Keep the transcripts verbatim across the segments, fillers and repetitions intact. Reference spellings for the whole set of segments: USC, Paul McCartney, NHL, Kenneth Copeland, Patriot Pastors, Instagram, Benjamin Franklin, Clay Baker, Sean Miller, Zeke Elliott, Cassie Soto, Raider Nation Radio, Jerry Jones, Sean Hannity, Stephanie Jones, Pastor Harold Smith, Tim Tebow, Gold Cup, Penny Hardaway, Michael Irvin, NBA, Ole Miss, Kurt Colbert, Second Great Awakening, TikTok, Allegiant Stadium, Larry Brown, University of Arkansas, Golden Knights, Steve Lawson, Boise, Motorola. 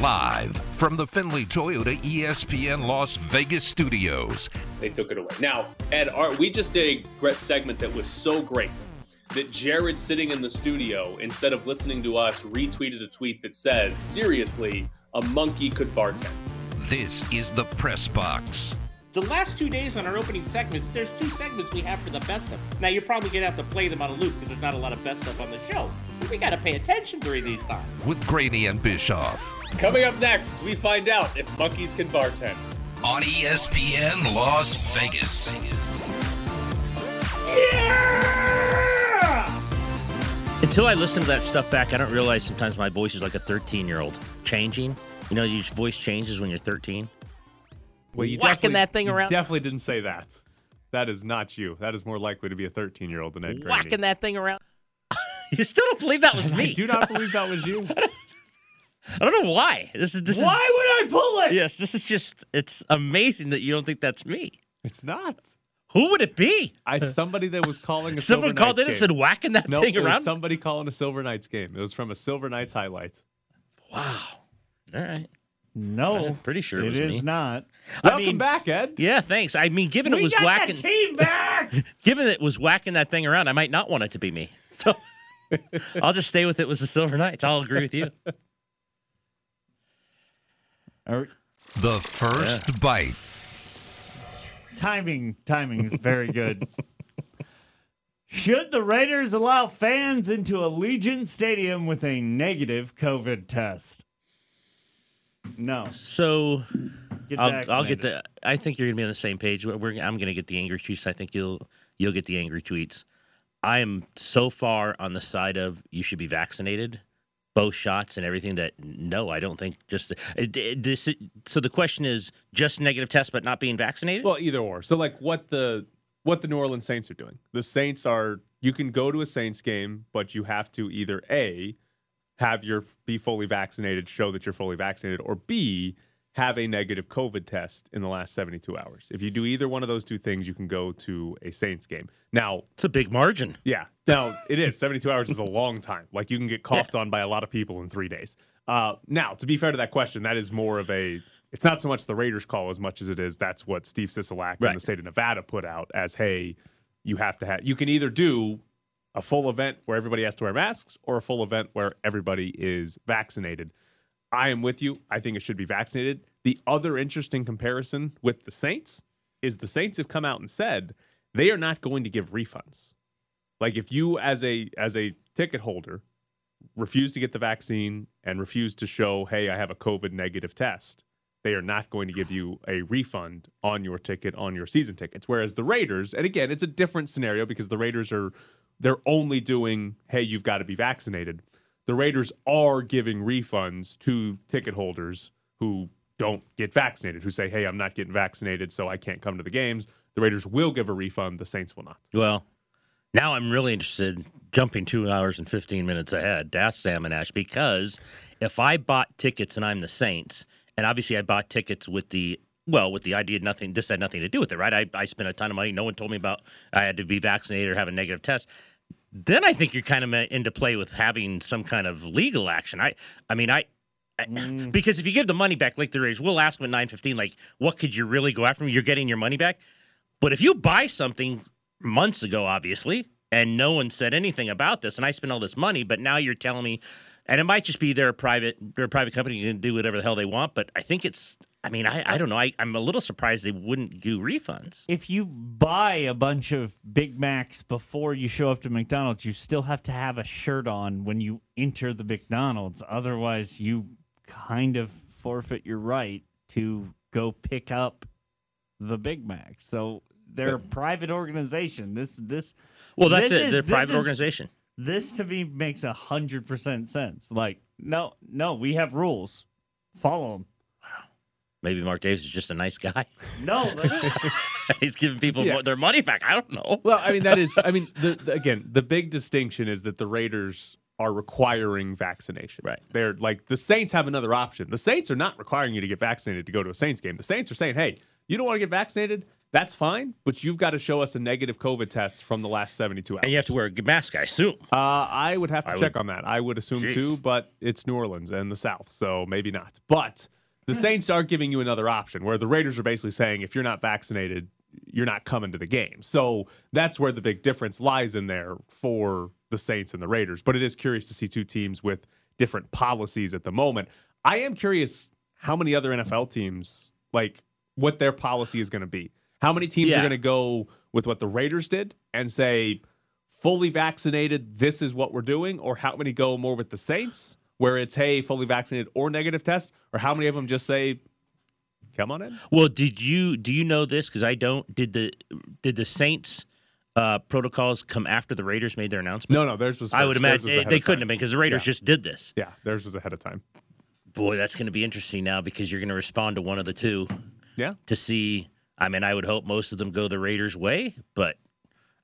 Live from the Finley Toyota E S P N Las Vegas studios. They took it away. Now, Ed, our, we just did a segment that was so great that Jared, sitting in the studio, instead of listening to us, retweeted a tweet that says, seriously, a monkey could bartend. This is the Press Box. The last two days on our opening segments, there's two segments we have for the best of. Now, you're probably going to have to play them on a loop because there's not a lot of best of on the show. But we got to pay attention during these times. With Grady and Bischoff. Coming up next, we find out if monkeys can bartend. On E S P N Las Vegas. Yeah! Until I listen to that stuff back, I don't realize sometimes my voice is like a thirteen-year-old. Changing. You know, your voice changes when you're thirteen. Well, you whacking that thing around. You definitely didn't say that. That is not you. That is more likely to be a thirteen-year-old than Ed Grady. Whacking that thing around. You still don't believe that was me. I do not believe that was you. I don't know why. This is this. Why is, would I pull it? Yes, this is just. It's amazing that you don't think that's me. It's not. Who would it be? I, somebody that was calling a Someone Silver Knights game. Someone called in and said, whacking that nope, thing around? No, it was somebody calling a Silver Knights game. It was from a Silver Knights highlight. Wow. All right. No, I'm pretty sure it was me. It is not. Welcome I mean, back, Ed. Yeah, thanks. I mean, given we it was got whacking that team back. Given it was whacking that thing around, I might not want it to be me. So I'll just stay with it was the Silver Knights. I'll agree with you. Right. The first yeah. bite. Timing, timing is very good. Should the Raiders allow fans into Allegiant Stadium with a negative COVID test? No. So get I'll, I'll get the. I think you're gonna be on the same page. We're, I'm gonna get the angry tweets. I think you'll you'll get the angry tweets. I am so far on the side of you should be vaccinated, both shots and everything. That no, I don't think just it, it, this. It, so the question is just negative test, but not being vaccinated. Well, either or. So like what the what the New Orleans Saints are doing. The Saints are you can go to a Saints game, but you have to either A, have your be fully vaccinated, show that you're fully vaccinated, or B, have a negative COVID test in the last seventy-two hours. If you do either one of those two things, you can go to a Saints game. Now, it's a big margin. Yeah. Now, it is. seventy-two hours is a long time. Like, you can get coughed yeah. on by a lot of people in three days. Uh, now, to be fair to that question, that is more of a – it's not so much the Raiders call as much as it is that's what Steve Sisolak right. in the state of Nevada put out as, hey, you have to have – you can either do – a full event where everybody has to wear masks or a full event where everybody is vaccinated. I am with you. I think it should be vaccinated. The other interesting comparison with the Saints is the Saints have come out and said they are not going to give refunds. Like if you as a as a ticket holder refuse to get the vaccine and refuse to show, hey, I have a COVID negative test, they are not going to give you a refund on your ticket, on your season tickets. Whereas the Raiders, and again, it's a different scenario because the Raiders are they're only doing, hey, you've got to be vaccinated. The Raiders are giving refunds to ticket holders who don't get vaccinated, who say, hey, I'm not getting vaccinated, so I can't come to the games. The Raiders will give a refund. The Saints will not. Well, now I'm really interested in jumping two hours and fifteen minutes ahead. That's Salmon Ash, because if I bought tickets and I'm the Saints, and obviously I bought tickets with the Well, with the idea nothing, this had nothing to do with it, right? I, I spent a ton of money. No one told me about I had to be vaccinated or have a negative test. Then I think you're kind of into play with having some kind of legal action. I I mean, I, I mm. because if you give the money back, like the Raiders, we'll ask them at nine fifteen, like, what could you really go after me? You're getting your money back. But if you buy something months ago, obviously, and no one said anything about this, and I spent all this money, but now you're telling me, and it might just be they're a private, they're a private company, you can do whatever the hell they want, but I think it's... I mean, I, I don't know. I, I'm a little surprised they wouldn't do refunds. If you buy a bunch of Big Macs before you show up to McDonald's, you still have to have a shirt on when you enter the McDonald's. Otherwise, you kind of forfeit your right to go pick up the Big Mac. So they're a private organization. This, this, well, that's this it. Is, they're a private is, organization. This, to me, makes one hundred percent sense. Like, no, no, we have rules. Follow them. Maybe Mark Davis is just a nice guy. No. He's giving people yeah. their money back. I don't know. Well, I mean, that is, I mean, the, the, again, the big distinction is that the Raiders are requiring vaccination. Right. They're like, the Saints have another option. The Saints are not requiring you to get vaccinated to go to a Saints game. The Saints are saying, hey, you don't want to get vaccinated? That's fine, but you've got to show us a negative COVID test from the last seventy-two hours. And you have to wear a mask, I assume. Uh, I would have to I check would, on that. I would assume geez. too, but it's New Orleans and the South, so maybe not. But the Saints are giving you another option, where the Raiders are basically saying if you're not vaccinated, you're not coming to the game. So that's where the big difference lies in there for the Saints and the Raiders. But it is curious to see two teams with different policies at the moment. I am curious how many other N F L teams, like what their policy is going to be. How many teams yeah. are going to go with what the Raiders did and say, fully vaccinated, this is what we're doing? Or how many go more with the Saints, where it's, hey, fully vaccinated or negative test? Or how many of them just say, come on in? Well, did you do you know this? Because I don't. Did the did the Saints uh, protocols come after the Raiders made their announcement? No, no, theirs was first. I would imagine it, they couldn't time. have been, because the Raiders yeah. just did this. Yeah, theirs was ahead of time. Boy, that's going to be interesting now, because you're going to respond to one of the two. Yeah. To see... I mean, I would hope most of them go the Raiders' way, but,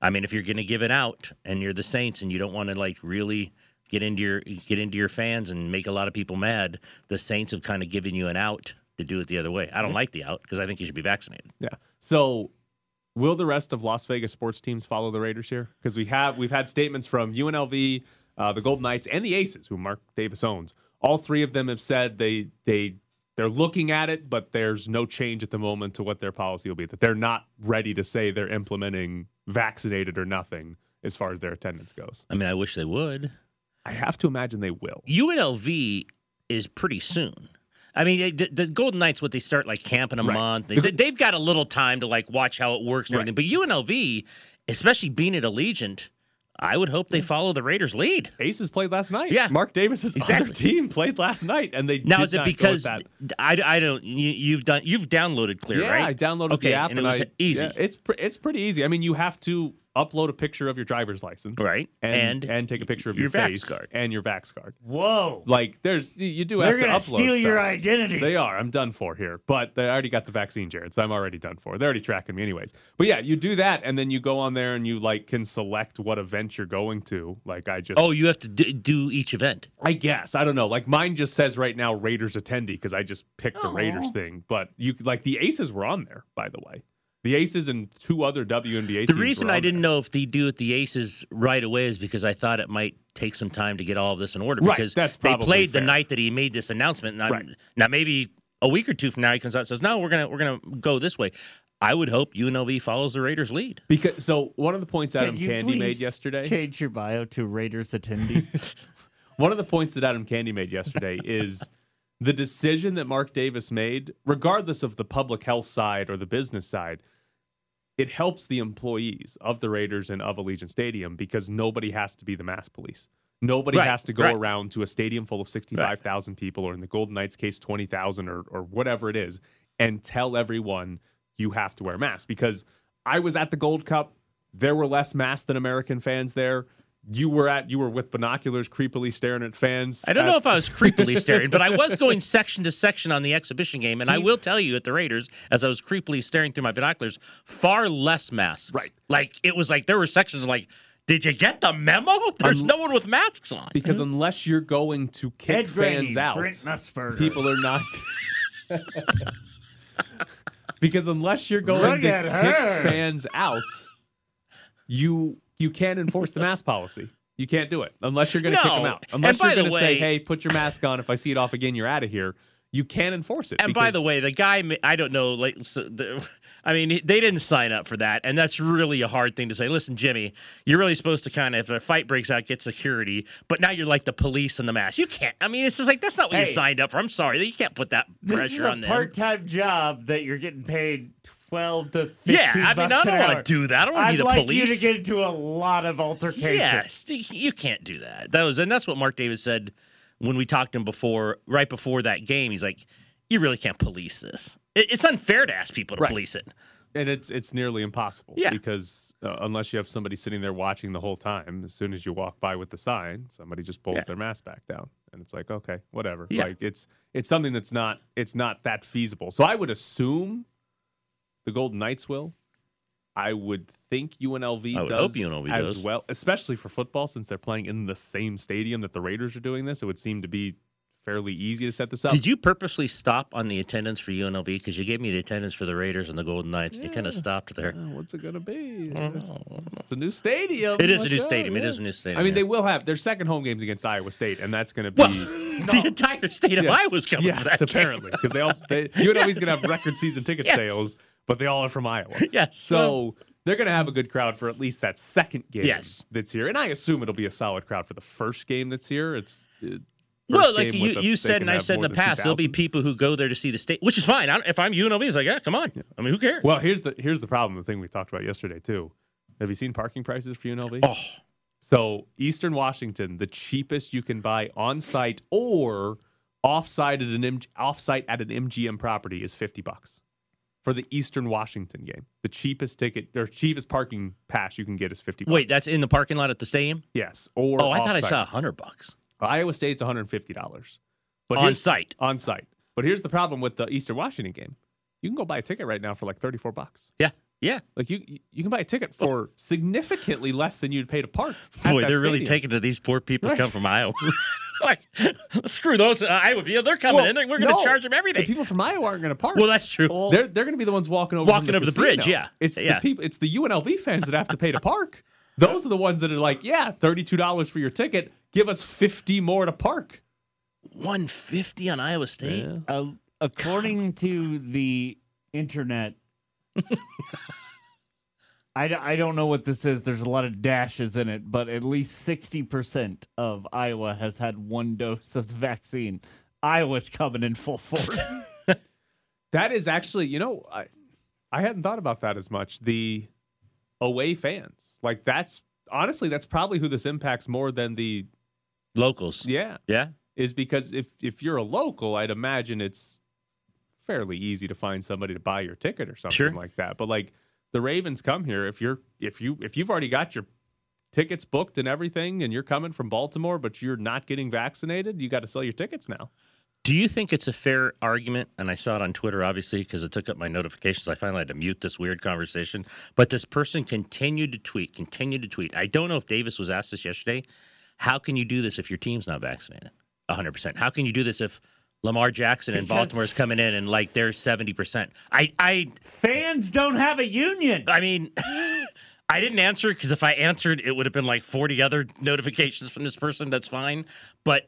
I mean, if you're going to give it out and you're the Saints and you don't want to, like, really get into your get into your fans and make a lot of people mad, the Saints have kind of given you an out to do it the other way. I don't yeah. like the out, because I think you should be vaccinated. Yeah. So will the rest of Las Vegas sports teams follow the Raiders here? Because we have, we've had statements from U N L V, uh, the Golden Knights, and the Aces, who Mark Davis owns. All three of them have said they they – they're looking at it, but there's no change at the moment to what their policy will be. That they're not ready to say they're implementing vaccinated or nothing as far as their attendance goes. I mean, I wish they would. I have to imagine they will. U N L V is pretty soon. I mean, the, the Golden Knights, what they start like camp in a right. month. They, they've got a little time to like watch how it works and right. everything. But U N L V, especially being at Allegiant, I would hope they follow the Raiders' lead. Aces played last night. Yeah, Mark Davis's exactly. other team played last night, and they now did is it not because I, I don't you, you've done you've downloaded Clear yeah, right? Yeah, I downloaded okay, the app, and, and it was I, easy. Yeah, it's it's pretty easy. I mean, you have to upload a picture of your driver's license, right, and and, and take a picture of your, your face card. and your vax card. Whoa! Like there's you do They're have to upload. They're going to steal your identity. They are. I'm done for here. But they already got the vaccine, Jared. So I'm already done for. They're already tracking me, anyways. But yeah, you do that, and then you go on there and you like can select what event you're going to. Like I just oh you have to d- do each event, I guess. I don't know, like mine just says right now Raiders attendee, because I just picked Aww. the Raiders thing. But you like the Aces were on there, by the way. The Aces and two other W N B A the teams. The reason I didn't there. know if they do it the Aces right away is because I thought it might take some time to get all of this in order, right, because that's they played fair. the night that he made this announcement, and right. now maybe a week or two from now he comes out and says no, we're gonna we're gonna go this way. I would hope U N L V follows the Raiders' lead. Because so one of the points Adam Candy made yesterday. Change your bio to Raiders attendee. One of the points that Adam Candy made yesterday is the decision that Mark Davis made, regardless of the public health side or the business side, it helps the employees of the Raiders and of Allegiant Stadium, because nobody has to be the mask police. Nobody right, has to go right. around to a stadium full of sixty-five thousand right. people, or in the Golden Knights case, twenty thousand or or whatever it is, and tell everyone you have to wear masks. Because I was at the Gold Cup. There were less masks than American fans there. You were at you were with binoculars, creepily staring at fans. I don't at- know if I was creepily staring, but I was going section to section on the exhibition game. And I will tell you, at the Raiders, as I was creepily staring through my binoculars, far less masks. Right. Like, it was like there were sections of like, did you get the memo? There's um, no one with masks on. Because mm-hmm. unless you're going to kick Ed fans Grady, out, people are not... Because unless you're going Look to kick her. fans out, you you can't enforce the mask policy. You can't do it unless you're going to no. kick them out. Unless you're going to say, hey, put your mask on. If I see it off again, you're out of here. You can't enforce it. And because, by the way, the guy, I don't know, like, so the, I mean, they didn't sign up for that. And that's really a hard thing to say. Listen, Jimmy, you're really supposed to kind of, if a fight breaks out, get security. But now you're like the police and the mask. You can't. I mean, it's just like, that's not what hey, you signed up for. I'm sorry. You can't put that pressure on them. This is a part-time job that you're getting paid twelve to fifteen Yeah, I mean, I don't want to do that. I don't want to be the like police. I'd like you to get into a lot of altercations. Yes, you can't do that. That was, and that's what Mark Davis said. When we talked to him before, right before that game, he's like, you really can't police this. It, it's unfair to ask people to right. police it. And it's it's nearly impossible. Yeah. Because uh, unless you have somebody sitting there watching the whole time, as soon as you walk by with the sign, somebody just pulls yeah. their mask back down. And it's like, okay, whatever. Yeah. Like it's it's something that's not it's not that feasible. So I would assume the Golden Knights will. I would think U N L V I would does hope U N L V as does. well, especially for football, since they're playing in the same stadium that the Raiders are doing this. It would seem to be fairly easy to set this up. Did you purposely stop on the attendance for U N L V? Because you gave me the attendance for the Raiders and the Golden Knights, yeah. and you kind of stopped there. Oh, what's it going to be? It's a new stadium. It is Watch a new out, stadium. Yeah. It is a new stadium. I mean, yeah. they will have their second home games against Iowa State, and that's going to be well, no. the entire state of yes. Iowa's coming yes, for that apparently, because they all they, U N L V's yes. going to have record season ticket yes. sales, but they all are from Iowa. Yes. So they're going to have a good crowd for at least that second game yes. that's here, and I assume it'll be a solid crowd for the first game that's here. It's it, Well, like you, you said and I said in the past, there'll be people who go there to see the state, which is fine. I don't, if I'm U N L V, it's like, yeah, come on. Yeah. I mean, who cares? Well, here's the here's the problem, the thing we talked about yesterday, too. Have you seen parking prices for U N L V? Oh. So Eastern Washington, the cheapest you can buy on-site or off-site at an, off-site at an M G M property is fifty bucks for the Eastern Washington game. The cheapest ticket or cheapest parking pass you can get is fifty bucks. Wait, that's in the parking lot at the stadium? Yes. Or oh, I off-site. Thought I saw one hundred bucks. Iowa State's one hundred fifty dollars. But on site. On site. But here's the problem with the Eastern Washington game. You can go buy a ticket right now for like thirty-four bucks. Yeah. Yeah. Like you you can buy a ticket for significantly less than you'd pay to park. Boy, they're stadium. Really taking to these poor people right. who come from Iowa. Like, screw those uh, Iowa people. They're coming well, in. They're, we're going to no, charge them everything. The people from Iowa aren't going to park. Well, that's true. Well, they're they're going to be the ones walking over walking the over casino. The bridge, yeah. It's yeah. the people it's the U N L V fans that have to pay to park. Those are the ones that are like, yeah, thirty-two dollars for your ticket. Give us fifty more to park. one hundred fifty on Iowa State? Yeah. Uh, according God. To the internet, I, d- I don't know what this is. There's a lot of dashes in it, but at least sixty percent of Iowa has had one dose of the vaccine. Iowa's coming in full force. That is actually, you know, I, I hadn't thought about that as much. The away fans, like that's honestly, that's probably who this impacts more than the locals. Yeah. Yeah. Is because if, if you're a local, I'd imagine it's fairly easy to find somebody to buy your ticket or something sure. like that. But like the Ravens come here, if you're, if you, if you've already got your tickets booked and everything, and you're coming from Baltimore, but you're not getting vaccinated, you got to sell your tickets now. Do you think it's a fair argument? And I saw it on Twitter, obviously, because it took up my notifications. I finally had to mute this weird conversation. But this person continued to tweet, continued to tweet. I don't know if Davis was asked this yesterday. How can you do this if your team's not vaccinated? one hundred percent. How can you do this if Lamar Jackson and Baltimore is coming in and, like, they're seventy percent? I, I Fans don't have a union. I mean, I didn't answer because if I answered, it would have been like forty other notifications from this person. That's fine. But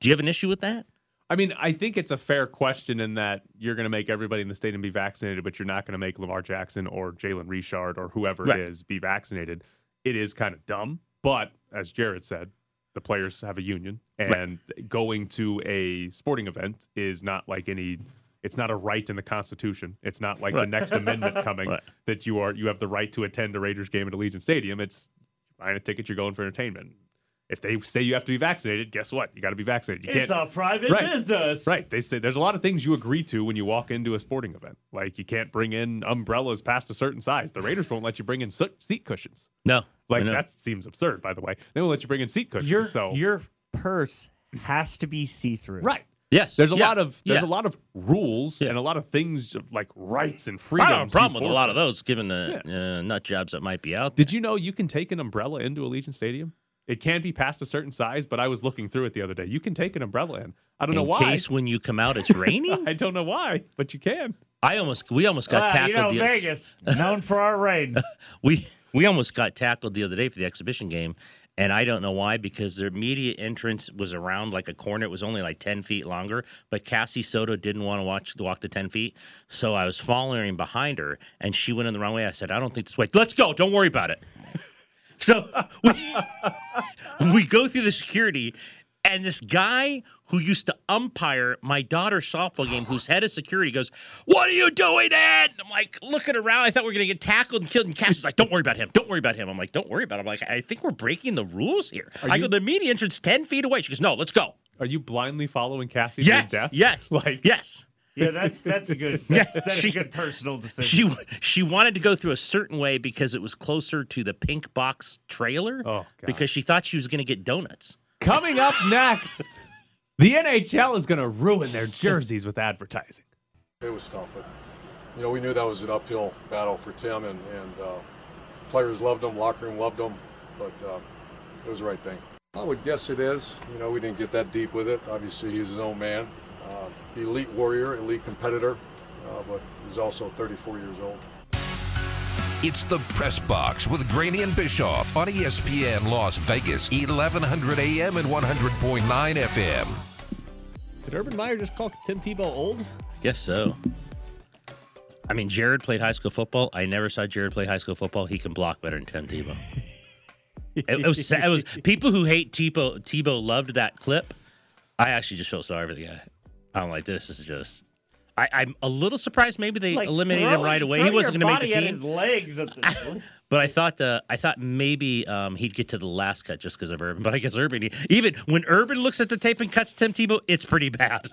do you have an issue with that? I mean, I think it's a fair question in that you're going to make everybody in the stadium be vaccinated, but you're not going to make Lamar Jackson or Jalen Richard or whoever right. it is be vaccinated. It is kind of dumb. But as Jared said, the players have a union, and right. going to a sporting event is not like any – it's not a right in the Constitution. It's not like right. the next amendment coming right. that you are you have the right to attend a Raiders game at Allegiant Stadium. It's buying a ticket, you're going for entertainment. If they say you have to be vaccinated, guess what? You got to be vaccinated. You it's can't... a private right. business. Right. They say there's a lot of things you agree to when you walk into a sporting event. Like you can't bring in umbrellas past a certain size. The Raiders won't let you bring in seat cushions. No. Like that seems absurd, by the way. They won't let you bring in seat cushions. Your, so your purse has to be see-through. Right. Yes. There's a yeah. lot of there's yeah. a lot of rules yeah. and a lot of things like rights and freedoms. I don't have a problem with a lot of those, given the yeah. uh, nut jobs that might be out there. Did you know you can take an umbrella into Allegiant Stadium? It can be past a certain size, but I was looking through it the other day. You can take an umbrella in. I don't in know why. In case when you come out it's raining? I don't know why, but you can. I almost we almost got uh, tackled. You know, the Vegas, other, known for our rain. we we almost got tackled the other day for the exhibition game, and I don't know why, because their media entrance was around like a corner. It was only like ten feet longer, but Cassie Soto didn't want to watch walk the ten feet, so I was following behind her, and she went in the wrong way. I said, I don't think this way. Let's go. Don't worry about it. So we, we go through the security, and this guy who used to umpire my daughter's softball game, who's head of security, goes, "What are you doing, Ed?" And I'm like looking around. I thought we were going to get tackled and killed. And Cass is like, "Don't worry about him. Don't worry about him." I'm like, "Don't worry about him." I'm like, I think we're breaking the rules here. Are I you, go, the media entrance ten feet away. She goes, "No, let's go." Are you blindly following Cassie yes, to death? Yes. Like yes. Yeah, that's that's a good that's, that's she, a good personal decision. She she wanted to go through a certain way because it was closer to the pink box trailer oh, because she thought she was going to get donuts. Coming up next, the N H L is going to ruin their jerseys with advertising. It was tough, but you know we knew that was an uphill battle for Tim, and and uh, players loved him, locker room loved him, but uh, it was the right thing. I would guess it is. You know, we didn't get that deep with it. Obviously, he's his own man. Uh, elite warrior, elite competitor, uh, but he's also thirty-four years old. It's the Press Box with Graney and Bischoff on E S P N Las Vegas, eleven hundred A M and one hundred point nine F M. Did Urban Meyer just call Tim Tebow old? I guess so. I mean, Jared played high school football. I never saw Jared play high school football. He can block better than Tim Tebow. it, it was sad. It was people who hate Tebow. Tebow loved that clip. I actually just felt sorry for the guy. I'm like, this is just. I, I'm a little surprised. Maybe they like eliminated throw, him right away. He wasn't going to make the team. His legs at the but I thought, uh, I thought maybe um, he'd get to the last cut just because of Urban. But I guess Urban, he, even when Urban looks at the tape and cuts Tim Tebow, it's pretty bad.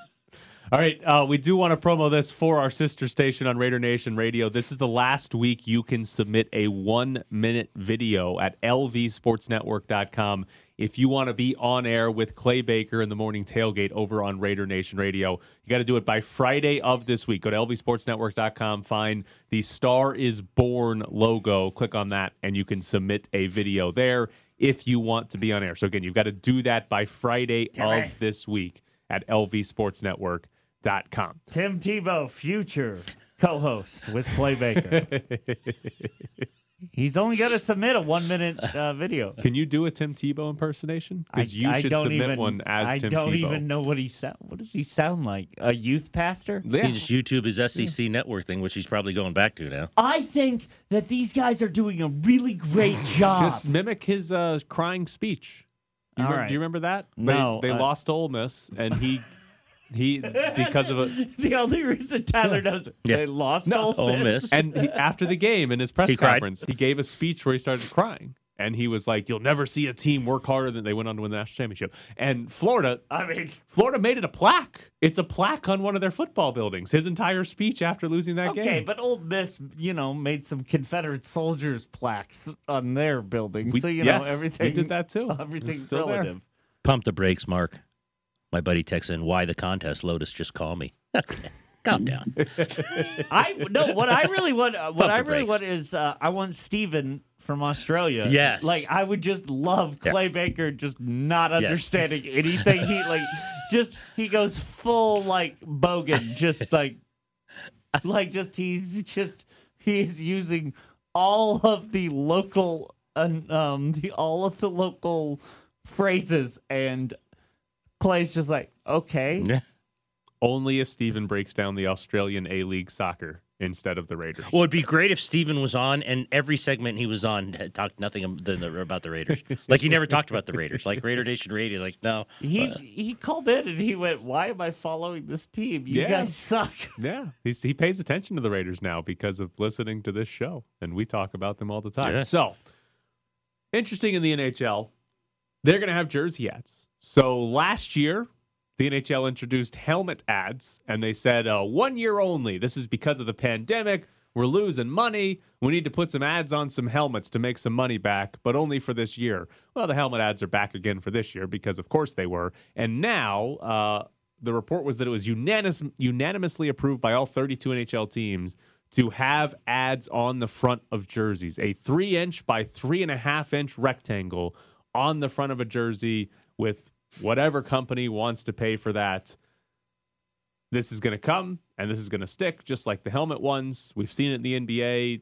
All right, uh, we do want to promo this for our sister station on Raider Nation Radio. This is the last week you can submit a one-minute video at L V Sports Network dot com if you want to be on air with Clay Baker in the morning tailgate over on Raider Nation Radio. You got to do it by Friday of this week. Go to L V Sports Network dot com, find the Star Is Born logo, click on that, and you can submit a video there if you want to be on air. So, again, you've got to do that by Friday Get of right. this week at L V Sports Network dot com. Dot com. Tim Tebow, future co-host with Clay Baker. He's only going to submit a one-minute uh, video. Can you do a Tim Tebow impersonation? Because you I should don't submit even, one as I Tim Tebow. I don't even know what he sound. What does he sound like? A youth pastor? Yeah. He just YouTube his S E C yeah. network thing, which he's probably going back to now. I think that these guys are doing a really great job. Just mimic his uh, crying speech. You remember, right. Do you remember that? No. They, they uh, lost to Ole Miss, and he... He because of a the only reason Tyler does it yeah. they lost no, Ole Miss and he, after the game in his press he conference cried. He gave a speech where he started crying and he was like, "You'll never see a team work harder than they went on to win the national championship." And Florida, I mean, Florida made it a plaque. It's a plaque on one of their football buildings. His entire speech after losing that okay, game. Okay, but Ole Miss, you know, made some Confederate soldiers plaques on their building. We, so you yes, know everything. We did that too. Everything's still relative. There. Pump the brakes, Mark. My buddy texts in, "Why the contest, Lotus? Just call me." Okay, calm down. I no. What I really want, uh, what I really breaks. want is, uh, I want Steven from Australia. Yes, like I would just love Clay yeah. Baker just not yes. understanding anything. He like just he goes full like Bogan, just like like just he's just he's using all of the local um the all of the local phrases and. Clay's just like, okay. Yeah. Only if Steven breaks down the Australian A-League soccer instead of the Raiders. Well, it'd be great if Steven was on and every segment he was on had talked nothing about the Raiders. Like, he never talked about the Raiders. Like, Raider Nation Radio, like, no. He uh, he called in and he went, "Why am I following this team? You yeah. guys suck." Yeah. He's, he pays attention to the Raiders now because of listening to this show, and we talk about them all the time. Yes. So, interesting in the N H L, they're going to have jersey ads. So last year, the N H L introduced helmet ads, and they said, uh, one year only. This is because of the pandemic. We're losing money. We need to put some ads on some helmets to make some money back, but only for this year. Well, the helmet ads are back again for this year because, of course, they were. And now uh, the report was that it was unanimous, unanimously approved by all thirty-two N H L teams to have ads on the front of jerseys, a three-inch by three-and-a-half-inch rectangle on the front of a jersey with whatever company wants to pay for that. This is going to come, and this is going to stick, just like the helmet ones. We've seen it in the N B A.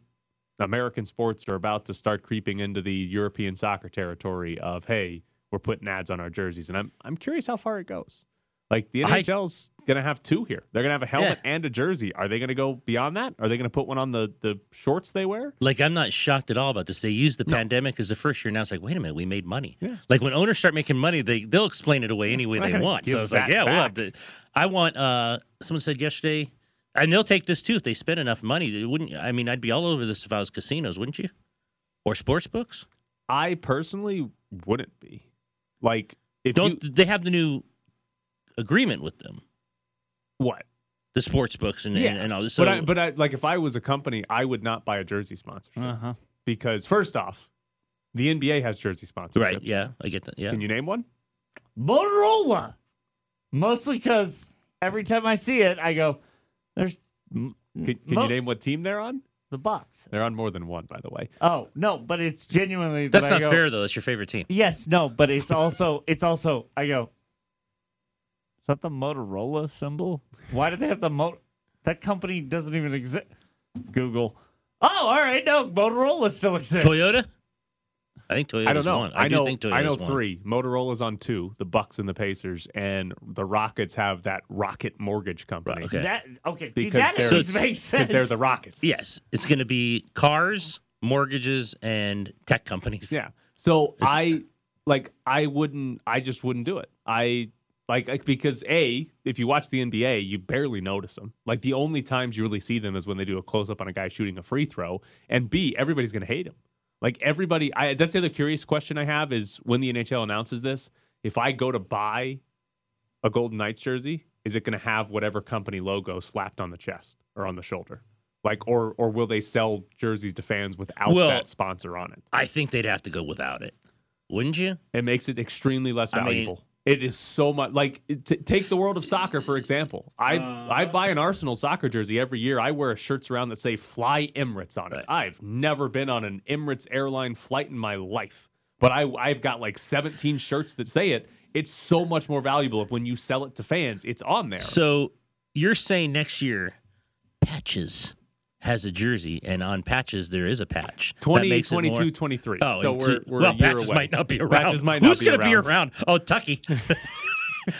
American sports are about to start creeping into the European soccer territory of, hey, we're putting ads on our jerseys. And I'm I'm curious how far it goes. Like, the N H L's going to have two here. They're going to have a helmet yeah. and a jersey. Are they going to go beyond that? Are they going to put one on the, the shorts they wear? Like, I'm not shocked at all about this. They used the no. pandemic as the first year. Now it's like, wait a minute, we made money. Yeah. Like, when owners start making money, they, they'll explain it away any way they want. So I was like, yeah, back. we'll have to. I want, uh, someone said yesterday, and they'll take this too if they spend enough money. They wouldn't. I mean, I'd be all over this if I was casinos, wouldn't you? Or sports books? I personally wouldn't be. Like, if Don't, you... they have the new agreement with them, what the sports books and, yeah. and, and all this. So, but I, but I, like, if I was a company, I would not buy a jersey sponsorship uh-huh. because first off, the N B A has jersey sponsorships. Right? Yeah, I get that. Yeah, can you name one? Motorola, mostly because every time I see it, I go, "There's." Can, can Mo- you name what team they're on? the Bucks. They're on more than one, by the way. Oh, no, but it's genuinely... That's that not go, fair, though. That's your favorite team. Yes, no, but it's also... it's also I go, is that the Motorola symbol? Why do they have the... Mo- that company doesn't even exist. Google. Oh, all right, no, Motorola still exists. Toyota? I think Toyota's I don't know. one. I, I do know, think Toyota's I know three. One. Motorola's on two, the Bucks and the Pacers, and the Rockets have that Rocket Mortgage Company. Right, okay. That, okay. See, that just makes sense. Because they're the Rockets. Yes. It's going to be cars, mortgages, and tech companies. Yeah. So it's, I, like, I wouldn't, I just wouldn't do it. I, like, like, because A, if you watch the N B A, you barely notice them. Like, the only times you really see them is when they do a close-up on a guy shooting a free throw. And B, everybody's going to hate him. Like, everybody, I, that's the other curious question I have is when the N H L announces this, if I go to buy a Golden Knights jersey, is it going to have whatever company logo slapped on the chest or on the shoulder? Like, or or will they sell jerseys to fans without well, that sponsor on it? I think they'd have to go without it. Wouldn't you? It makes it extremely less valuable. I mean, it is so much, like, t- take the world of soccer, for example. I, uh, I buy an Arsenal soccer jersey every year. I wear shirts around that say Fly Emirates on it. Right. I've never been on an Emirates airline flight in my life. But I, I've got like seventeen shirts that say it. It's so much more valuable if when you sell it to fans, it's on there. So you're saying next year, Patches has a jersey, and on Patches, there is a patch. twenty, twenty-two, twenty-three Oh, so we're, we're well, a year Patches away. Might not be around. Patches might not Who's going to be around? Oh, Tucky.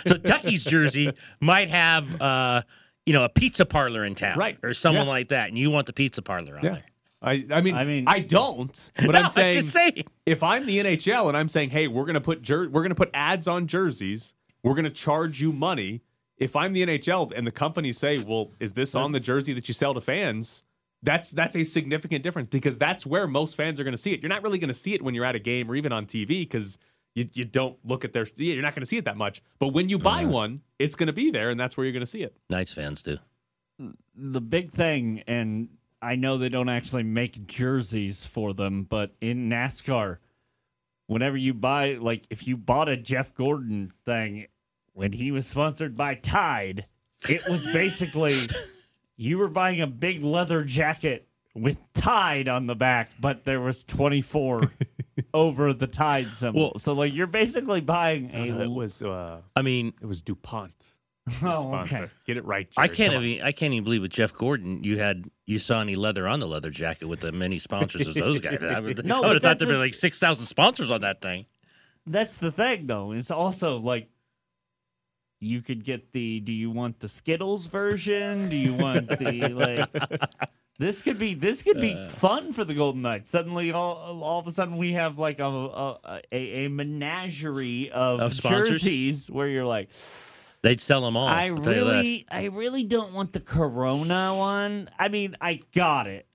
So Tucky's jersey might have, uh, you know, a pizza parlor in town. Right. Or someone yeah. like that, and you want the pizza parlor on yeah. there. I, I mean, I mean, I don't. But no, I'm saying, I'm just saying, if I'm the N H L and I'm saying, hey, we're gonna put jer- we're gonna put ads on jerseys, we're gonna charge you money. If I'm the N H L and the companies say, well, is this that's, on the jersey that you sell to fans? That's that's a significant difference because that's where most fans are gonna see it. You're not really gonna see it when you're at a game or even on T V because you you don't look at their. You're not gonna see it that much. But when you buy yeah. one, it's gonna be there, and that's where you're gonna see it. Knights fans do. The big thing and. I know they don't actually make jerseys for them, but in NASCAR, whenever you buy, like, if you bought a Jeff Gordon thing, when he was sponsored by Tide, it was basically you were buying a big leather jacket with Tide on the back, but there was twenty-four over the Tide symbol. Well, so, like, you're basically buying a... No, it was, uh, I mean... It was DuPont. Oh, okay. Get it right, Jerry. I can't even I can't even believe with Jeff Gordon you had you saw any leather on the leather jacket with the many sponsors as those guys. I would, no, I would have thought there'd a, be like six thousand sponsors on that thing. That's the thing though. It's also like you could get the do you want the Skittles version? Do you want the like this could be this could be uh, fun for the Golden Knights. Suddenly all all of a sudden we have like a a, a, a menagerie of, of jerseys where you're like they'd sell them all. I really, I really don't want the Corona one. I mean, I got it,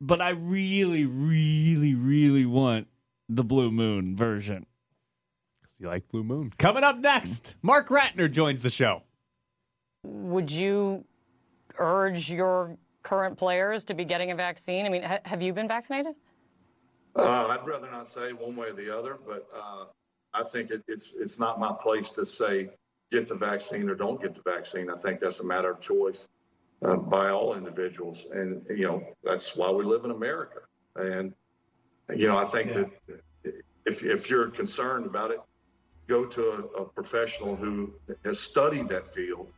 but I really, really, really want the Blue Moon version. Because you like Blue Moon. Coming up next, Mark Ratner joins the show. Would you urge your current players to be getting a vaccine? I mean, ha- have you been vaccinated? Uh, I'd rather not say one way or the other, but uh, I think it, it's it's not my place to say. Get the vaccine or don't get the vaccine. I think that's a matter of choice uh, by all individuals. And, you know, that's why we live in America. And, you know, I think yeah. that if if you're concerned about it, go to a, a professional who has studied that field,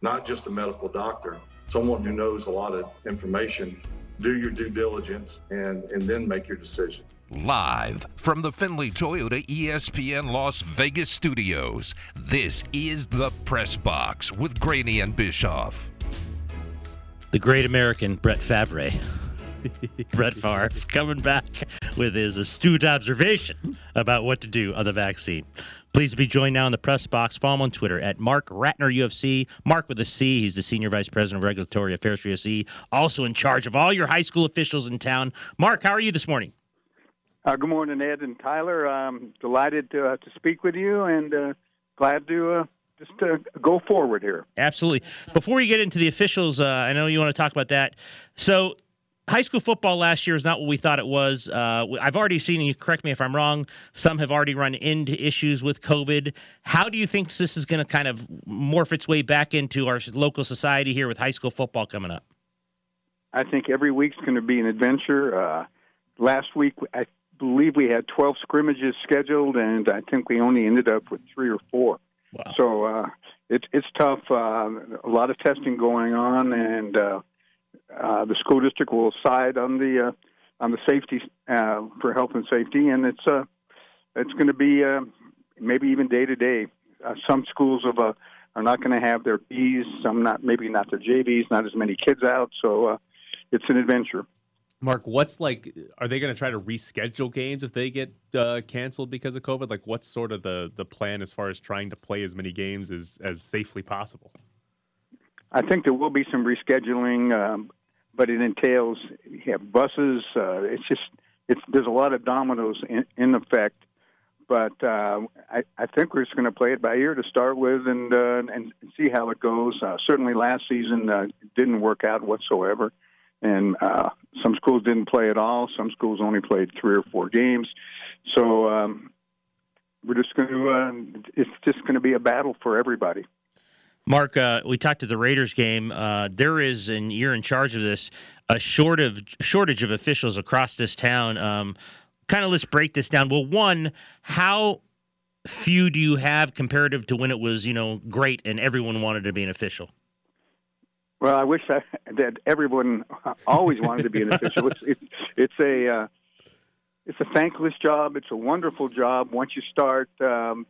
not just a medical doctor, someone who knows a lot of information. Do your due diligence and, and then make your decision. Live from the Finley Toyota E S P N Las Vegas studios, this is The Press Box with Graney and Bischoff. The great American Brett Favre. Brett Favre coming back with his astute observation about what to do on the vaccine. Please be joined now in the press box. Follow him on Twitter at Mark Ratner U F C. Mark with a C. He's the Senior Vice President of Regulatory Affairs for U F C, also in charge of all your high school officials in town. Mark, how are you this morning? Uh, good morning, Ed and Tyler. I'm delighted to, uh, to speak with you and uh, glad to uh, just uh, go forward here. Absolutely. Before we get into the officials, uh, I know you want to talk about that. So high school football last year is not what we thought it was. Uh, I've already seen, and you correct me if I'm wrong, some have already run into issues with COVID. How do you think this is going to kind of morph its way back into our local society here with high school football coming up? I think every week's going to be an adventure. Uh, last week, I believe we had twelve scrimmages scheduled, and I think we only ended up with three or four. Wow. So uh, it's it's tough. Uh, a lot of testing going on, and uh, uh, the school district will side on the uh, on the safety uh, for health and safety, and it's uh, it's going to be uh, maybe even day to day. Some schools of uh, are not going to have their B's, some not maybe not their J B's, not as many kids out. So uh, it's an adventure. Mark, what's like? Are they going to try to reschedule games if they get uh, canceled because of COVID? Like, what's sort of the, the plan as far as trying to play as many games as, as safely possible? I think there will be some rescheduling, um, but it entails you have buses. Uh, it's just it's there's a lot of dominoes in, in effect. But uh, I, I think we're just going to play it by ear to start with and uh, and see how it goes. Uh, certainly last season uh, didn't work out whatsoever. And uh, some schools didn't play at all. Some schools only played three or four games. So um, we're just going to uh, – it's just going to be a battle for everybody. Mark, uh, we talked to the Raiders game. Uh, there is, and you're in charge of this, a short of, shortage of officials across this town. Um, kind of let's break this down. Well, one, how few do you have comparative to when it was, you know, great and everyone wanted to be an official? Well, I wish I, that everyone always wanted to be an official. It's, it's, it's a uh, it's a thankless job. It's a wonderful job once you start, um,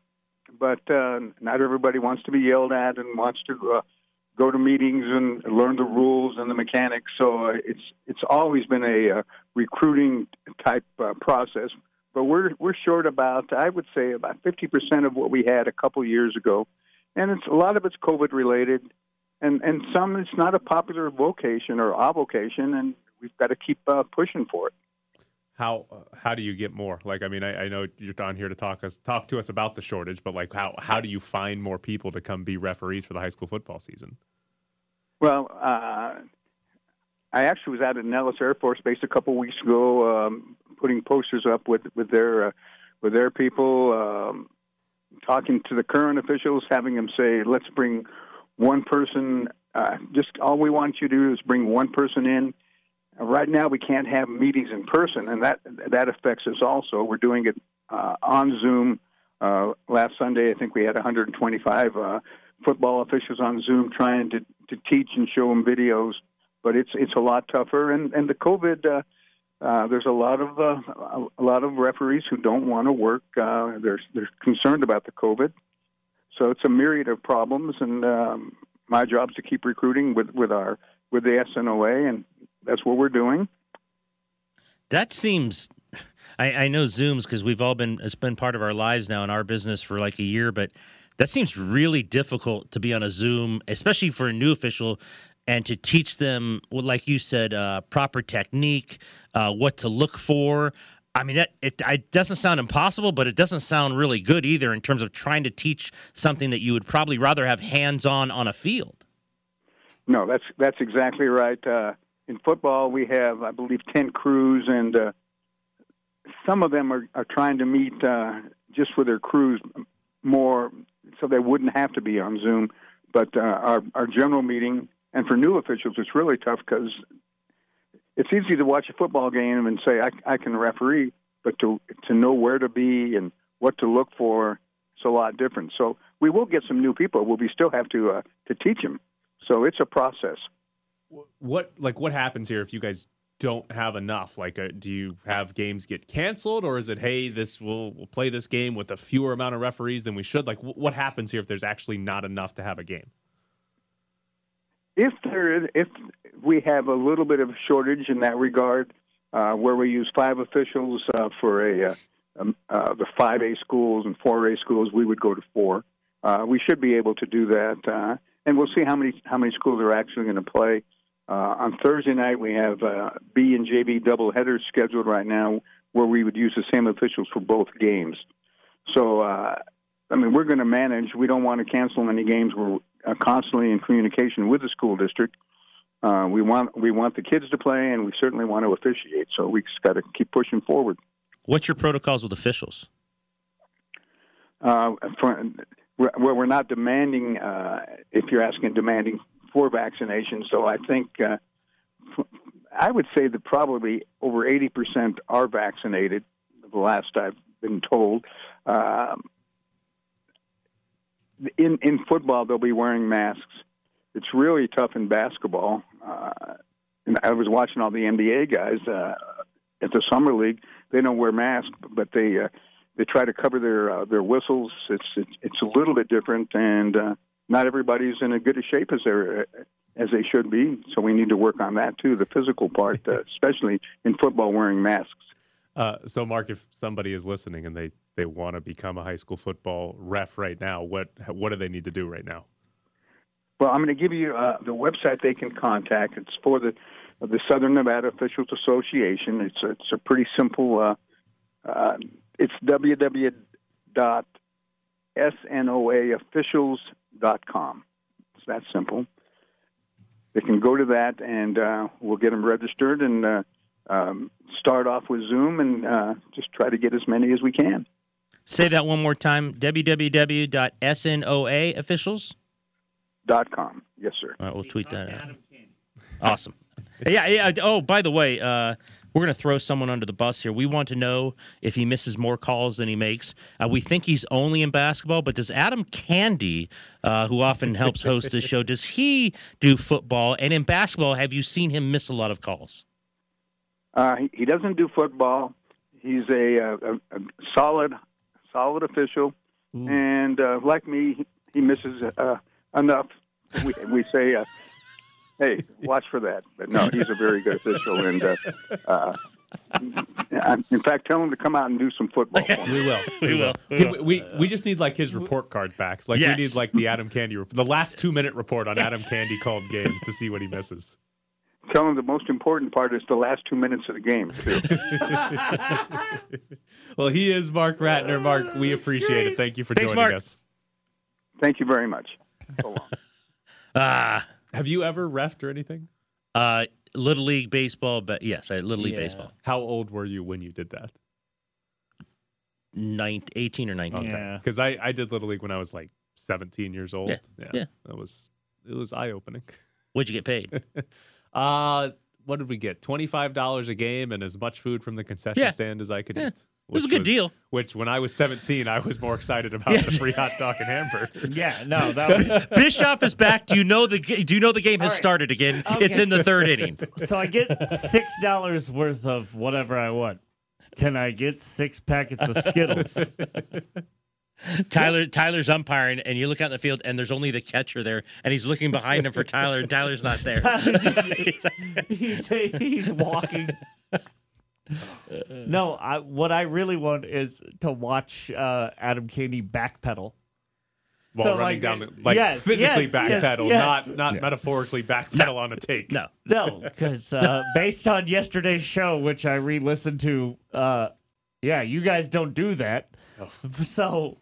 but uh, not everybody wants to be yelled at and wants to uh, go to meetings and learn the rules and the mechanics. So uh, it's it's always been a uh, recruiting type uh, process. But we're we're short about I would say about fifty percent of what we had a couple years ago, and it's a lot of it's COVID related. And and some, it's not a popular vocation or avocation, and we've got to keep uh, pushing for it. How uh, how do you get more? Like, I mean, I, I know you're on here to talk us talk to us about the shortage, but like, how how do you find more people to come be referees for the high school football season? Well, uh, I actually was out at Nellis Air Force Base a couple weeks ago, um, putting posters up with with their uh, with their people, um, talking to the current officials, having them say, "Let's bring." One person, uh, just all we want you to do is bring one person in. Right now we can't have meetings in person, and that that affects us also. We're doing it uh, on Zoom. Uh, last Sunday I think we had one hundred twenty-five uh, football officials on Zoom trying to, to teach and show them videos, but it's it's a lot tougher. And, and the COVID, uh, uh, there's a lot of uh, a lot of referees who don't want to work. Uh, they're they're concerned about the COVID. So it's a myriad of problems, and um, my job is to keep recruiting with, with our with the S N O A, and that's what we're doing. That seems, I, I know Zooms because we've all been it's been part of our lives now in our business for like a year, but that seems really difficult to be on a Zoom, especially for a new official, and to teach them, like you said, uh, proper technique, uh, what to look for. I mean, that, it, it doesn't sound impossible, but it doesn't sound really good either in terms of trying to teach something that you would probably rather have hands-on on a field. No, that's that's exactly right. Uh, in football, we have, I believe, ten crews, and uh, some of them are, are trying to meet uh, just with their crews more so they wouldn't have to be on Zoom. But uh, our, our general meeting, and for new officials, it's really tough because it's easy to watch a football game and say, I, I can referee, but to to know where to be and what to look for, it's a lot different. So we will get some new people. We'll we still have to uh, to teach them. So it's a process. What like what happens here if you guys don't have enough? Like, uh, do you have games get canceled, or is it, hey, this we'll, we'll play this game with a fewer amount of referees than we should? Like, w- what happens here if there's actually not enough to have a game? If there is, if we have a little bit of a shortage in that regard, uh, where we use five officials uh, for a uh, um, uh, the five A schools and four A schools, we would go to four. Uh, we should be able to do that, uh, and we'll see how many how many schools are actually going to play. Uh, on Thursday night, we have uh, B and J V doubleheaders scheduled right now, where we would use the same officials for both games. So, uh, I mean, we're going to manage. We don't want to cancel any games. We're constantly in communication with the school district. Uh, we want we want the kids to play, and we certainly want to officiate. So we just got to keep pushing forward. What's your protocols with officials? Uh, for, we're, we're not demanding. Uh, if you're asking, demanding for vaccination. So I think uh, I would say that probably over eighty percent are vaccinated, the last I've been told. Um, in, in football, they'll be wearing masks. It's really tough in basketball. Uh, and I was watching all the N B A guys uh, at the summer league. They don't wear masks, but they uh, they try to cover their uh, their whistles. It's, it's it's a little bit different, and uh, not everybody's in as good a shape as they're. As they should be, so we need to work on that too, the physical part, uh, especially in football wearing masks. Uh, so, Mark, if somebody is listening and they, they want to become a high school football ref right now, what what do they need to do right now? Well, I'm going to give you uh, the website they can contact. It's for the the Southern Nevada Officials Association. It's a, it's a pretty simple. Uh, uh, it's w w w dot s n o a officials dot com. It's that simple. They can go to that, and uh, we'll get them registered and uh, um, start off with Zoom and uh, just try to get as many as we can. Say that one more time, w w w dot s n o a officials dot com. Yes, sir. All right, we'll tweet that out. Awesome. yeah, yeah. Oh, by the way, uh, we're going to throw someone under the bus here. We want to know if he misses more calls than he makes. Uh, we think he's only in basketball, but does Adam Candy, uh, who often helps host this show, does he do football? And in basketball, have you seen him miss a lot of calls? Uh, he, he doesn't do football. He's a, a, a solid, solid official, Ooh. and uh, like me, he misses uh, enough. We, we say. Uh, Hey, watch for that. But no, he's a very good official, and uh, uh, in fact, tell him to come out and do some football. We will, we will. We will. We, we just need like his report card backs. Like yes. we need like the Adam Candy, rep- the last two minute report on yes. Adam Candy called games to see what he misses. Tell him the most important part is the last two minutes of the game, too. Well, he is Mark Ratner. Mark, we appreciate it. Thank you for Thanks, joining Mark. us. Thank you very much. So long. Ah. Have you ever reffed or anything? Uh, Little League Baseball, but yes, I Little League yeah. Baseball. How old were you when you did that? Nine, eighteen or nineteen. Okay. Because yeah. I, I did Little League when I was like seventeen years old. Yeah, yeah. yeah. That was, it was eye-opening. What'd you get paid? uh, what did we get? twenty-five dollars a game and as much food from the concession yeah. stand as I could yeah. eat. Which it was a good was, deal. Which, when I was seventeen, I was more excited about yes. the free hot dog and hamburger. Yeah, no, that was... Bischoff is back. Do you know the Do you know the game has right. started again? Okay. It's in the third inning. So I get six dollars worth of whatever I want. Can I get six packets of Skittles? Tyler Tyler's umpiring, and you look out in the field, and there's only the catcher there, and he's looking behind him for Tyler, and Tyler's not there. Tyler's just, he's, he's walking... No, I, what I really want is to watch uh, Adam Candy backpedal. While so running like, down, the, like yes, physically yes, backpedal, yes, yes. not not yeah. metaphorically backpedal no. on a take. No, no, because uh, based on yesterday's show, which I re-listened to, uh, yeah, you guys don't do that. Oh. So,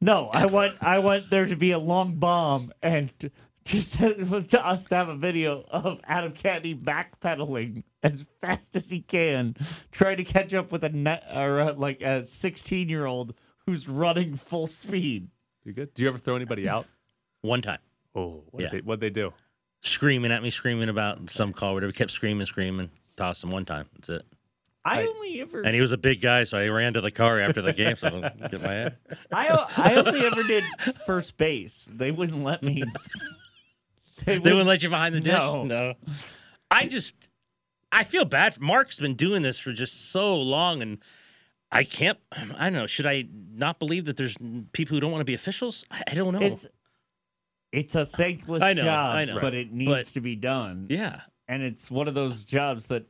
no, I want I want there to be a long bomb and just to us to have a video of Adam Candy backpedaling as fast as he can, trying to catch up with a net, or a, like a sixteen-year-old who's running full speed. You good? Do you ever throw anybody out? One time. Oh, what yeah. did they, what'd they do? Screaming at me, screaming about okay. some call, whatever. Kept screaming, screaming. Tossed him one time. That's it. I, I only ever... And he was a big guy, so I ran to the car after the game, so I don't get my head. I, I only ever did first base. They wouldn't let me... They wouldn't, they wouldn't let you behind the dish? No. no. I just... I feel bad. Mark's been doing this for just so long, and I can't. I don't know. Should I not believe that there's people who don't want to be officials? I, I don't know. It's, it's a thankless I know, job, I know, but it needs but, to be done. Yeah, and it's one of those jobs that,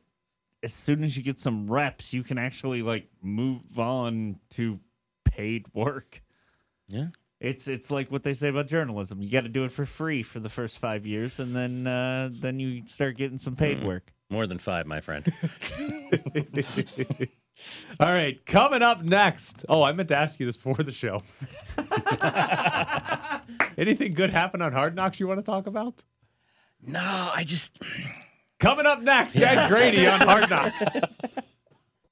as soon as you get some reps, you can actually like move on to paid work. Yeah, it's it's like what they say about journalism. You got to do it for free for the first five years, and then uh, then you start getting some paid mm. work. More than five, my friend. All right, coming up next. Oh, I meant to ask you this before the show. Anything good happen on Hard Knocks you want to talk about? No, I just... Coming up next, Ed Grady on Hard Knocks.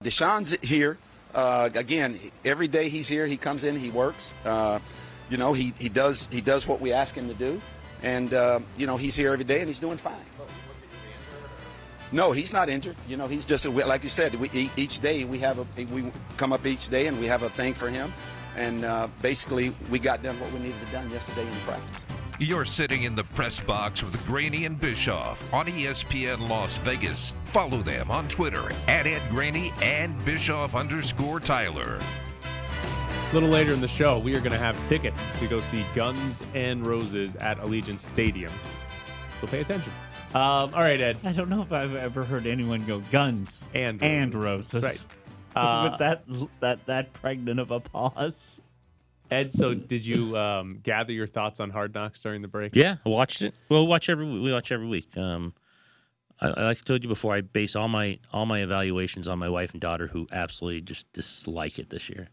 Deshaun's here. Uh, again, every day he's here, he comes in, he works. Uh, you know, he, he, does, he does what we ask him to do. And, uh, you know, he's here every day, and he's doing fine. No, he's not injured. You know, he's just, a, like you said, we, each day we have a, we come up each day and we have a thing for him. And uh, basically, we got done what we needed to done yesterday in practice. You're sitting in the press box with Graney and Bischoff on E S P N Las Vegas. Follow them on Twitter at Ed Graney and Bischoff underscore Tyler. A little later in the show, we are going to have tickets to go see Guns N' Roses at Allegiant Stadium. So pay attention. Um, all right, Ed. I don't know if I've ever heard anyone go Guns and, and Roses. Right. Uh, With that that that pregnant of a pause. Ed, so did you um, gather your thoughts on Hard Knocks during the break? Yeah, I watched it. Well, watch every we watch every week. Um, I, like I told you before, I base all my all my evaluations on my wife and daughter, who absolutely just dislike it this year.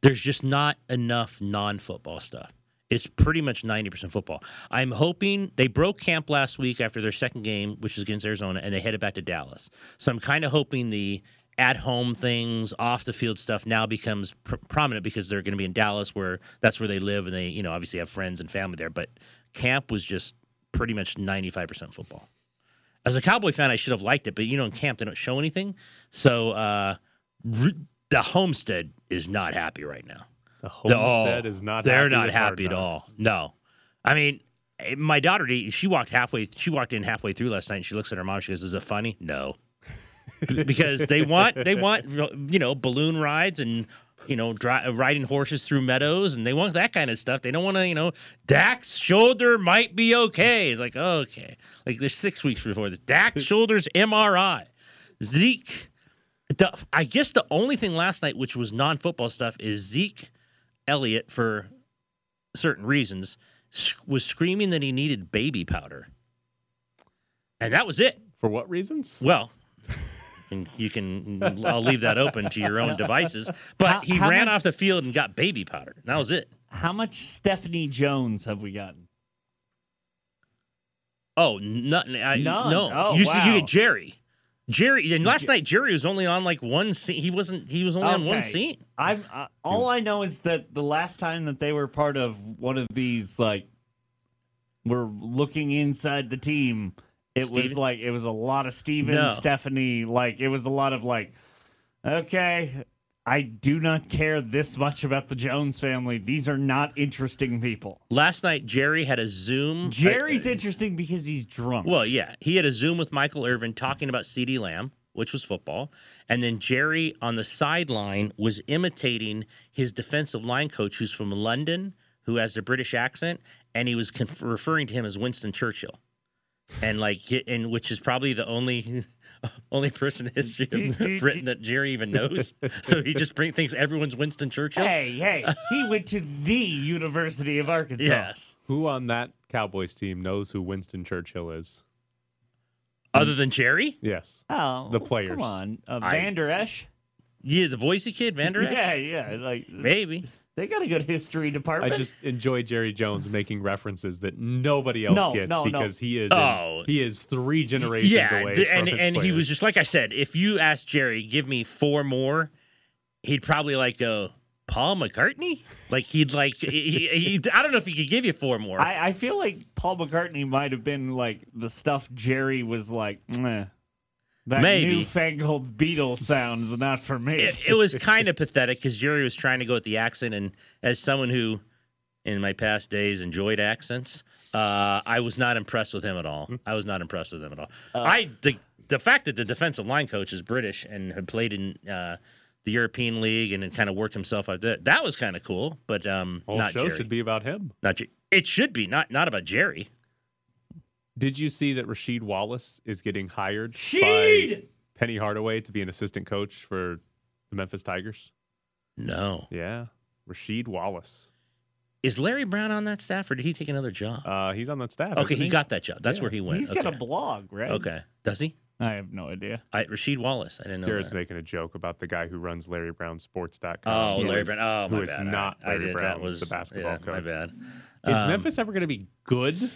There's just not enough non-football stuff. It's pretty much ninety percent football. I'm hoping they broke camp last week after their second game, which is against Arizona, and they headed back to Dallas. So I'm kind of hoping the at-home things, off-the-field stuff now becomes pr- prominent because they're going to be in Dallas, where that's where they live, and they, you know, obviously have friends and family there. But camp was just pretty much ninety-five percent football. As a Cowboy fan, I should have liked it, but, you know, in camp they don't show anything. So uh, re- the homestead is not happy right now. The homestead the, oh, is not they're happy. They're not happy at all. No. I mean, my daughter, she walked halfway. She walked in halfway through last night, and she looks at her mom. She goes, is it funny? No. Because they want, they want, you know, balloon rides and, you know, dry, riding horses through meadows, and they want that kind of stuff. They don't want to, you know, Dak's shoulder might be okay. It's like, oh, okay, like there's six weeks before this. Dak's shoulders M R I. Zeke, the, I guess the only thing last night which was non-football stuff is Zeke Elliott, for certain reasons, was screaming that he needed baby powder, and that was it. For what reasons? Well. And you can, I'll leave that open to your own devices. But how, he how ran much, off the field and got baby powder. That was it. How much Stephanie Jones have we gotten? Oh, nothing. I, None. No. Oh, you wow. see, you get Jerry. Jerry. And last night, Jerry was only on like one scene. He wasn't. He was only okay. on one scene. I'm. Uh, all I know is that the last time that they were part of one of these, like, we're looking inside the team. It Steven? was like, it was a lot of Steven, no. Stephanie, like, it was a lot of like, okay, I do not care this much about the Jones family. These are not interesting people. Last night, Jerry had a Zoom. Jerry's I, uh, interesting because he's drunk. Well, yeah. He had a Zoom with Michael Irvin talking about CeeDee Lamb, which was football. And then Jerry on the sideline was imitating his defensive line coach, who's from London, who has the British accent, and he was conf- referring to him as Winston Churchill. And like, and which is probably the only, only person in history of Britain that Jerry even knows. So he just brings thinks everyone's Winston Churchill. Hey, hey, he went to the University of Arkansas. Yes. Who on that Cowboys team knows who Winston Churchill is? Other than Jerry? Yes. Oh, the players. Come on, uh, Vander Esch. Yeah, the Boise kid, Vander Esch. Yeah, yeah, like maybe. They got a good history department. I just enjoy Jerry Jones making references that nobody else no, gets no, because no. he is oh. in, he is three generations yeah, away d- from and, his and players. He was just, like I said, if you asked Jerry, give me four more, he'd probably like go, Paul McCartney? Like he'd like, he, he, he, I don't know if he could give you four more. I, I feel like Paul McCartney might have been like the stuff Jerry was like, meh. That Maybe. newfangled Beatles sounds not for me. It, it was kind of pathetic because Jerry was trying to go with the accent, and as someone who, in my past days, enjoyed accents, uh, I was not impressed with him at all. I was not impressed with him at all. Uh, I the the fact that the defensive line coach is British and had played in uh, the European League and had kind of worked himself out, that that was kind of cool. But um, whole not show Jerry. Should be about him. Not it should be not not about Jerry. Did you see that Rasheed Wallace is getting hired Sheed! by Penny Hardaway to be an assistant coach for the Memphis Tigers? No. Yeah. Rasheed Wallace. Is Larry Brown on that staff, or did he take another job? Uh, he's on that staff. Okay, he, he got that job. That's yeah. where he went. He's okay. got a blog, right? Okay. Does he? I have no idea. I, Rasheed Wallace. I didn't know Jared's that. making a joke about the guy who runs Larry Brown Sports dot com. Oh, Larry Brown. Oh, my who bad. Who is not I, Larry I did, Brown, was, the basketball yeah, coach. My bad. Is um, Memphis ever going to be good?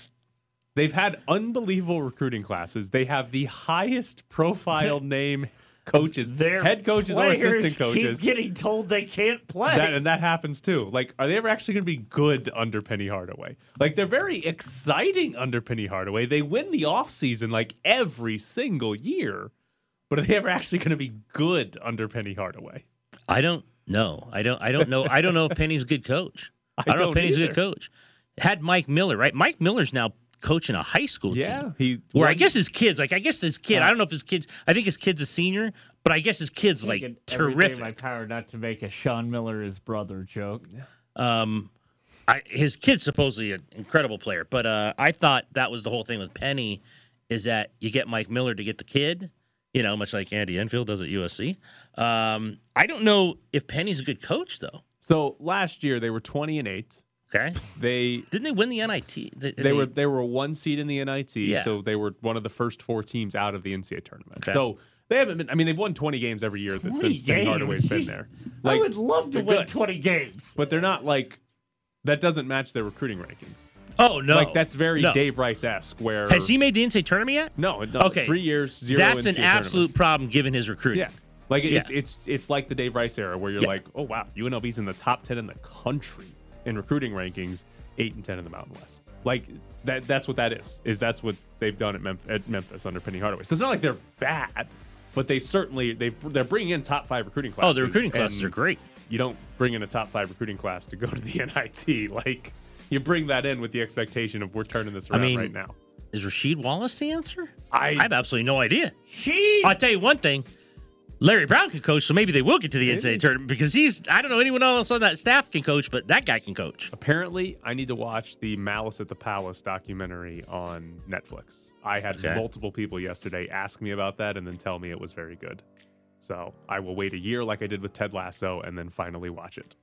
They've had unbelievable recruiting classes. They have the highest profile name coaches, their head coaches or assistant coaches, keep getting told they can't play. That, and that happens too. Like, are they ever actually going to be good under Penny Hardaway? Like, they're very exciting under Penny Hardaway. They win the offseason like every single year. But are they ever actually going to be good under Penny Hardaway? I don't know. I don't. I don't know. I don't know if Penny's a good coach. I, I don't, don't know if Penny's either. a good coach. Had Mike Miller, right? Mike Miller's now coaching a high school yeah, team. He, where well, I guess his kids, like I guess his kid, I don't know if his kids, I think his kid's a senior, but I guess his kid's like terrific. My power not to make a Sean Miller his brother joke. Um, I, his kid's supposedly an incredible player, but uh, I thought that was the whole thing with Penny, is that you get Mike Miller to get the kid, you know, much like Andy Enfield does at U S C. Um, I don't know if Penny's a good coach though. So last year they were twenty and eight. Okay. They didn't they win the N I T? Did they, they were they were one seed in the N I T, yeah. So they were one of the first four teams out of the N C A A tournament. Okay. So they haven't been. I mean, they've won twenty games every year that, since Penny Hardaway's been there. Like, I would love to win good. twenty games, but they're not like that. Doesn't match their recruiting rankings. Oh no! Like that's very no. Dave Rice-esque. Where has he made the N C A A tournament yet? No. no okay. Three years, zero. That's N C A A an absolute problem given his recruiting. Yeah. Like yeah. it's it's it's like the Dave Rice era where you're yeah. like, oh wow, U N L V's in the top ten in the country in recruiting rankings, eight and ten in the Mountain West. Like that that's what that is. Is that's what they've done at, Memf- at Memphis under Penny Hardaway. So it's not like they're bad, but they certainly they they're bringing in top five recruiting classes. Oh, the recruiting classes are great. You don't bring in a top five recruiting class to go to the N I T. Like you bring that in with the expectation of we're turning this around I mean, right now. Is Rasheed Wallace the answer? I, I have absolutely no idea. She- I'll tell you one thing. Larry Brown can coach, so maybe they will get to the maybe. N C A A tournament because he's, I don't know, anyone else on that staff can coach, but that guy can coach. Apparently, I need to watch the Malice at the Palace documentary on Netflix. I had okay. multiple people yesterday ask me about that and then tell me it was very good. So I will wait a year like I did with Ted Lasso and then finally watch it.